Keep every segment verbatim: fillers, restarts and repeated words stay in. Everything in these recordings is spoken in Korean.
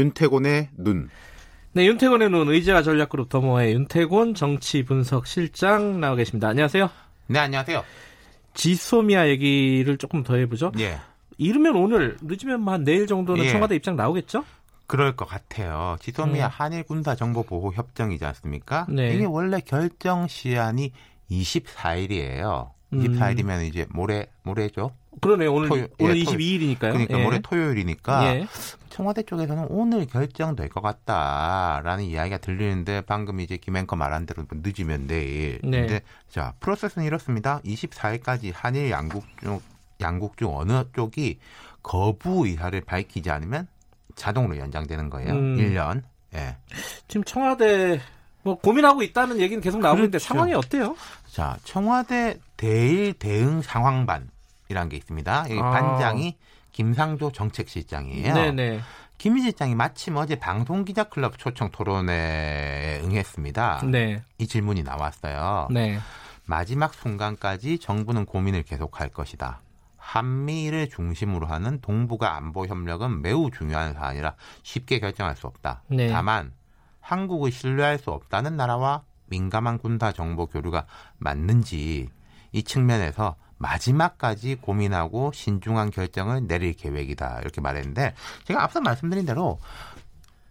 윤태곤의 눈. 네, 윤태곤의 눈, 의지와 전략 그룹 더모아의 윤태곤 정치 분석 실장 나와 계십니다. 안녕하세요. 네, 안녕하세요. 지소미아 얘기를 조금 더 해보죠. 예. 이르면 오늘, 늦으면 한 내일 정도는 예. 청와대 입장 나오겠죠? 그럴 것 같아요. 지소미아 음. 한일군사정보보호협정이지 않습니까? 네. 이게 원래 결정 시한이 이십사일이에요. 이십사일이면 음. 이제 모레, 모레죠? 그러네요. 오늘, 토요, 오늘 예, 이십이일이니까요. 그러니까 예. 모레 토요일이니까 예. 청와대 쪽에서는 오늘 결정될 것 같다라는 이야기가 들리는데 방금 이제 김 앵커 말한 대로 늦으면 내일. 네. 근데 자, 프로세스는 이렇습니다. 이십사일까지 한일 양국 중, 양국 중 어느 쪽이 거부 의사를 밝히지 않으면 자동으로 연장되는 거예요. 음. 일 년. 예. 지금 청와대 뭐 고민하고 있다는 얘기는 계속 나오는데 그렇죠. 상황이 어때요? 자, 청와대 대일 대응 상황반. 이란 게 있습니다. 여기 아. 반장이 김상조 정책실장이에요. 네네. 김 실장이 마침 어제 방송기자클럽 초청 토론회에 응했습니다. 네. 이 질문이 나왔어요. 네. 마지막 순간까지 정부는 고민을 계속할 것이다. 한미일을 중심으로 하는 동북아 안보 협력은 매우 중요한 사안이라 쉽게 결정할 수 없다. 네. 다만 한국을 신뢰할 수 없다는 나라와 민감한 군사 정보 교류가 맞는지 이 측면에서 마지막까지 고민하고 신중한 결정을 내릴 계획이다. 이렇게 말했는데 제가 앞서 말씀드린 대로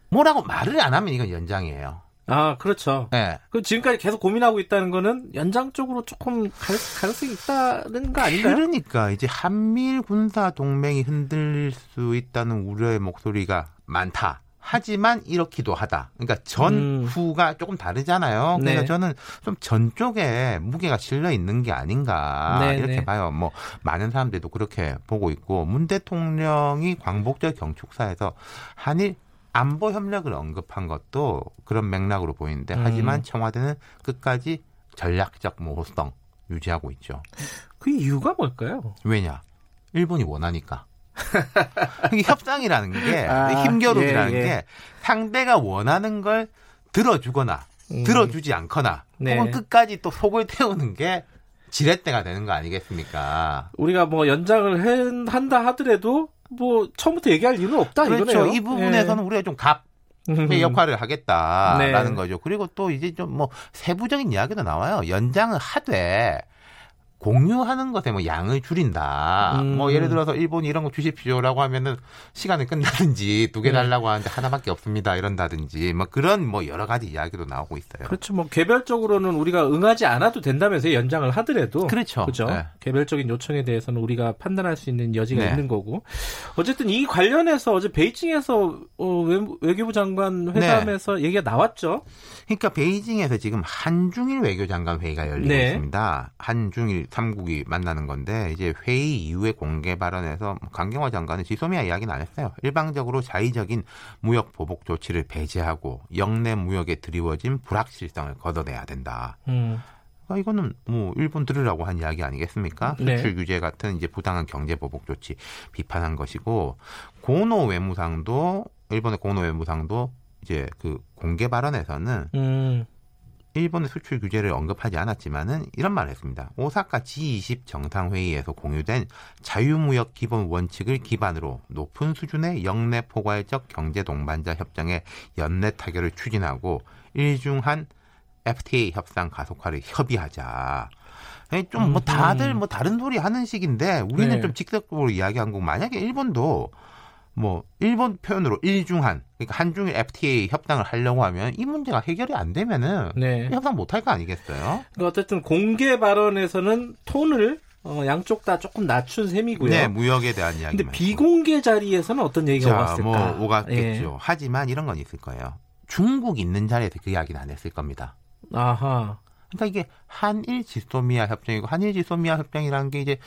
뭐라고 말을 안 하면 이건 연장이에요. 아, 그렇죠. 네. 그럼 지금까지 계속 고민하고 있다는 거는 연장 쪽으로 조금 갈 가능성이 있다는 거 아닌가요? 그러니까 이제 한미일 군사 동맹이 흔들릴 수 있다는 우려의 목소리가 많다. 하지만 이렇기도 하다. 그러니까 전후가 음. 조금 다르잖아요. 그러니까 네. 저는 좀 전쪽에 무게가 실려 있는 게 아닌가 네, 이렇게 네. 봐요. 뭐 많은 사람들도 그렇게 보고 있고 문 대통령이 광복절 경축사에서 한일 안보 협력을 언급한 것도 그런 맥락으로 보이는데 음. 하지만 청와대는 끝까지 전략적 모호성 유지하고 있죠. 그 이유가 뭘까요? 왜냐? 일본이 원하니까. 이게 협상이라는 게 아, 힘겨루기라는 예, 예. 게 상대가 원하는 걸 들어주거나 음. 들어주지 않거나 네. 혹은 끝까지 또 속을 태우는 게 지렛대가 되는 거 아니겠습니까? 우리가 뭐 연장을 한다 하더라도 뭐 처음부터 얘기할 이유는 없다 그렇죠. 이거네요. 그렇죠. 이 부분에서는 예. 우리가 좀 갑. 그 역할을 하겠다라는 네. 거죠. 그리고 또 이제 좀 뭐 세부적인 이야기도 나와요. 연장을 하되. 공유하는 것에 뭐 양을 줄인다. 음. 뭐 예를 들어서 일본이 이런 거 주십시오라고 하면은 시간을 끝나든지 두 개 달라고 네. 하는데 하나밖에 없습니다 이런다든지 뭐 그런 뭐 여러 가지 이야기도 나오고 있어요. 그렇죠. 뭐 개별적으로는 우리가 응하지 않아도 된다면서 연장을 하더라도 그렇죠. 그렇죠. 네. 개별적인 요청에 대해서는 우리가 판단할 수 있는 여지가 네. 있는 거고. 어쨌든 이 관련해서 어제 베이징에서 어 외교부 장관 회담에서 네. 얘기가 나왔죠. 그러니까 베이징에서 지금 한중일 외교장관 회의가 열리고 네. 있습니다. 한중일 삼국이 만나는 건데 이제 회의 이후에 공개 발언에서 강경화 장관은 지소미아 이야기는 안 했어요. 일방적으로 자의적인 무역 보복 조치를 배제하고 영내 무역에 드리워진 불확실성을 걷어내야 된다. 음. 그러니까 이거는 뭐 일본 들으라고 한 이야기 아니겠습니까? 네. 수출 규제 같은 이제 부당한 경제 보복 조치 비판한 것이고 고노 외무상도 일본의 고노 외무상도 이제 그 공개 발언에서는. 음. 일본의 수출 규제를 언급하지 않았지만은 이런 말을 했습니다. 오사카 지 이십 정상회의에서 공유된 자유무역 기본 원칙을 기반으로 높은 수준의 영내 포괄적 경제 동반자 협정의 연내 타결을 추진하고 일중한 에프티에이 협상 가속화를 협의하자. 좀 뭐 다들 뭐 다른 소리 하는 식인데 우리는 네. 좀 직접적으로 이야기한 거고 만약에 일본도 뭐 일본 표현으로 일중한 그러니까 한중일 에프티에이 협상을 하려고 하면 이 문제가 해결이 안 되면은 네. 협상 못 할 거 아니겠어요? 그러니까 어쨌든 공개 발언에서는 톤을 어, 양쪽 다 조금 낮춘 셈이고요. 네, 무역에 대한 이야기. 근데 비공개 자리에서는 어떤 얘기가 자, 오갔을까? 뭐 오갔겠죠. 예. 하지만 이런 건 있을 거예요. 중국 있는 자리에서 그 이야기는 안 했을 겁니다. 아하. 그러니까 이게 한일 지소미아 협정이고 한일 지소미아 협정이라는 게 이제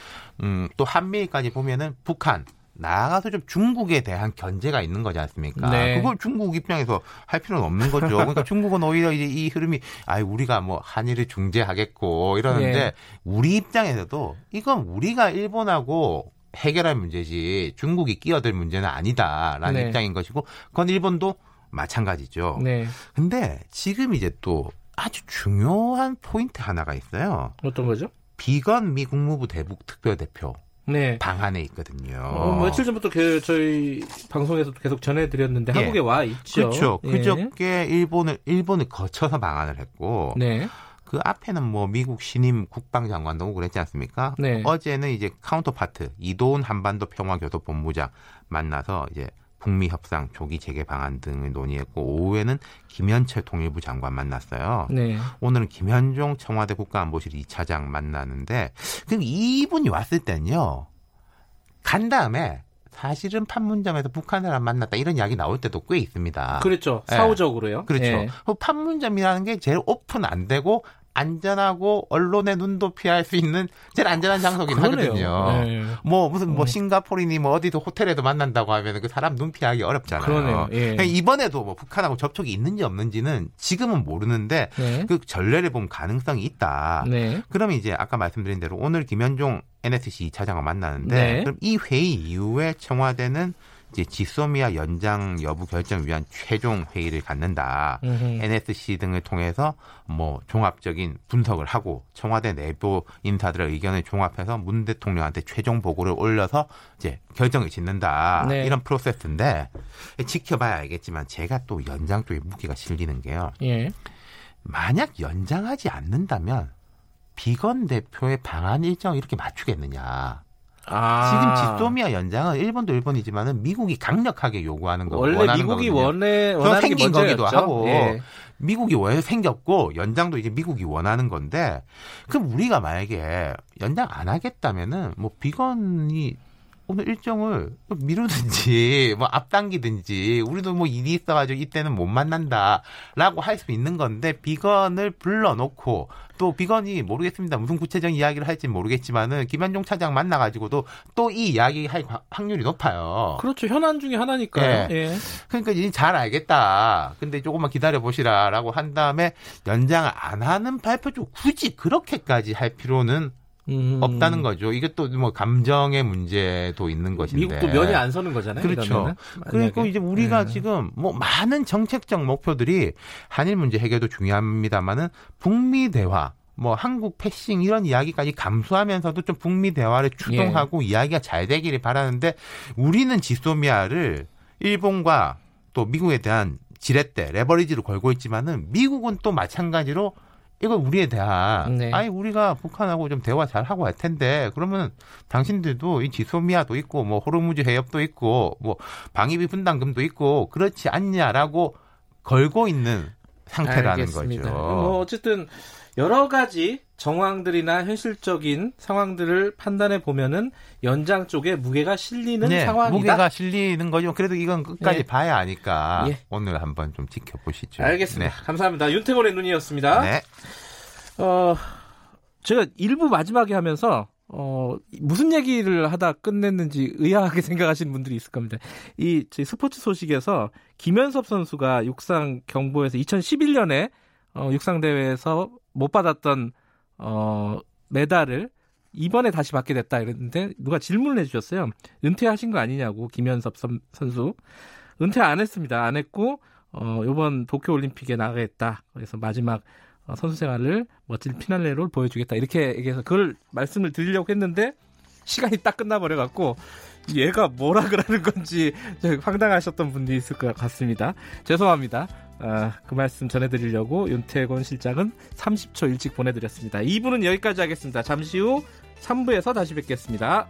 음, 또 한미일까지 보면은 북한 나아가서 좀 중국에 대한 견제가 있는 거지 않습니까? 네. 그걸 중국 입장에서 할 필요는 없는 거죠. 그러니까 중국은 오히려 이제 이 흐름이, 아, 우리가 뭐 한일을 중재하겠고 이러는데 네. 우리 입장에서도 이건 우리가 일본하고 해결할 문제지 중국이 끼어들 문제는 아니다라는 네. 입장인 것이고 그건 일본도 마찬가지죠. 네. 근데 지금 이제 또 아주 중요한 포인트 하나가 있어요. 어떤 거죠? 비건 미 국무부 대북 특별대표. 네. 방 안에 있거든요. 어, 며칠 전부터 그 저희 방송에서도 계속 전해드렸는데 예. 한국에 와 있죠. 그렇죠. 예. 그저께 일본을 일본을 거쳐서 방한을 했고 네. 그 앞에는 뭐 미국 신임 국방장관도 오고 그랬지 않습니까? 네. 어제는 이제 카운터파트 이도훈 한반도 평화교섭본부장 만나서 이제 북미 협상 조기 재개 방안 등을 논의했고 오후에는 김연철 통일부 장관 만났어요. 네. 오늘은 김현종 청와대 국가안보실 이 차장 만나는데 그럼 이분이 왔을 때는요. 간 다음에 사실은 판문점에서 북한을 안 만났다 이런 이야기 나올 때도 꽤 있습니다. 그렇죠. 사후적으로요. 네. 그렇죠. 네. 판문점이라는 게 제일 오픈 안 되고 안전하고 언론의 눈도 피할 수 있는 제일 안전한 장소긴 그러네요. 하거든요. 네. 뭐 무슨 뭐 싱가포르니 뭐 어디서 호텔에도 만난다고 하면 그 사람 눈 피하기 어렵잖아요. 예. 이번에도 뭐 북한하고 접촉이 있는지 없는지는 지금은 모르는데 네. 그 전례를 보면 가능성이 있다. 네. 그럼 이제 아까 말씀드린 대로 오늘 김현종 엔에스씨 이 차장과 만나는데 네. 그럼 이 회의 이후에 청와대는 이제 지소미아 연장 여부 결정을 위한 최종 회의를 갖는다. 으흠. 엔에스씨 등을 통해서 뭐 종합적인 분석을 하고 청와대 내부 인사들의 의견을 종합해서 문 대통령한테 최종 보고를 올려서 이제 결정을 짓는다. 네. 이런 프로세스인데 지켜봐야 알겠지만 제가 또 연장 쪽에 무게가 실리는 게요. 예. 만약 연장하지 않는다면 비건 대표의 방한 일정 이렇게 맞추겠느냐. 아. 지금 지소미아 연장은 일본도 일본이지만은 미국이 강력하게 요구하는 거 원래 미국이 원래 원하는 게 생긴 거기도 하고 예. 미국이 원래 생겼고 연장도 이제 미국이 원하는 건데 그럼 우리가 만약에 연장 안 하겠다면은 뭐 비건이 오늘 일정을 미루든지 뭐 앞당기든지 우리도 뭐 일이 있어가지고 이때는 못 만난다라고 할 수 있는 건데 비건을 불러놓고 또 비건이 모르겠습니다. 무슨 구체적인 이야기를 할지 모르겠지만은 김현종 차장 만나가지고도 또 이 이야기 할 확률이 높아요. 그렇죠. 현안 중에 하나니까요. 네. 예. 그러니까 이제 잘 알겠다. 근데 조금만 기다려보시라라고 한 다음에 연장을 안 하는 발표 쪽 굳이 그렇게까지 할 필요는 음. 없다는 거죠. 이게 또 뭐 감정의 문제도 있는 것인데 미국도 면이 안 서는 거잖아요. 그렇죠. 그러니까 이제 우리가 네. 지금 뭐 많은 정책적 목표들이 한일 문제 해결도 중요합니다만은 북미 대화, 뭐 한국 패싱 이런 이야기까지 감수하면서도 좀 북미 대화를 추동하고 예. 이야기가 잘 되기를 바라는데 우리는 지소미아를 일본과 또 미국에 대한 지렛대, 레버리지를 걸고 있지만은 미국은 또 마찬가지로. 이거 우리에 대한 네. 아니 우리가 북한하고 좀 대화 잘 하고 할 텐데 그러면 당신들도 이 지소미아도 있고 뭐 호르무즈 해협도 있고 뭐 방위비 분담금도 있고 그렇지 않냐라고 걸고 있는 상태라는 알겠습니다. 거죠. 뭐 어쨌든 여러 가지 정황들이나 현실적인 상황들을 판단해 보면은 연장 쪽에 무게가 실리는 네, 상황이다. 무게가 실리는 거죠. 그래도 이건 끝까지 네. 봐야 아니까 예. 오늘 한번 좀 지켜보시죠. 알겠습니다. 네. 감사합니다. 윤태곤의 눈이었습니다. 네. 어, 제가 일부 마지막에 하면서 어, 무슨 얘기를 하다 끝냈는지 의아하게 생각하시는 분들이 있을 겁니다. 이 저희 스포츠 소식에서 김현섭 선수가 육상 경보에서 이천십일 년에 어, 육상 대회에서 못 받았던 어, 메달을 이번에 다시 받게 됐다 이랬는데 누가 질문을 해주셨어요. 은퇴하신 거 아니냐고 김현섭 선수. 은퇴 안 했습니다. 안 했고 어, 이번 도쿄올림픽에 나가겠다. 그래서 마지막 선수 생활을 멋진 피날레로 보여주겠다. 이렇게 얘기해서 그걸 말씀을 드리려고 했는데 시간이 딱 끝나버려갖고 얘가 뭐라 그러는 건지 황당하셨던 분도 있을 것 같습니다. 죄송합니다. 아, 그 말씀 전해드리려고 윤태곤 실장은 삼십 초 일찍 보내드렸습니다. 이 부는 여기까지 하겠습니다. 잠시 후 삼 부에서 다시 뵙겠습니다.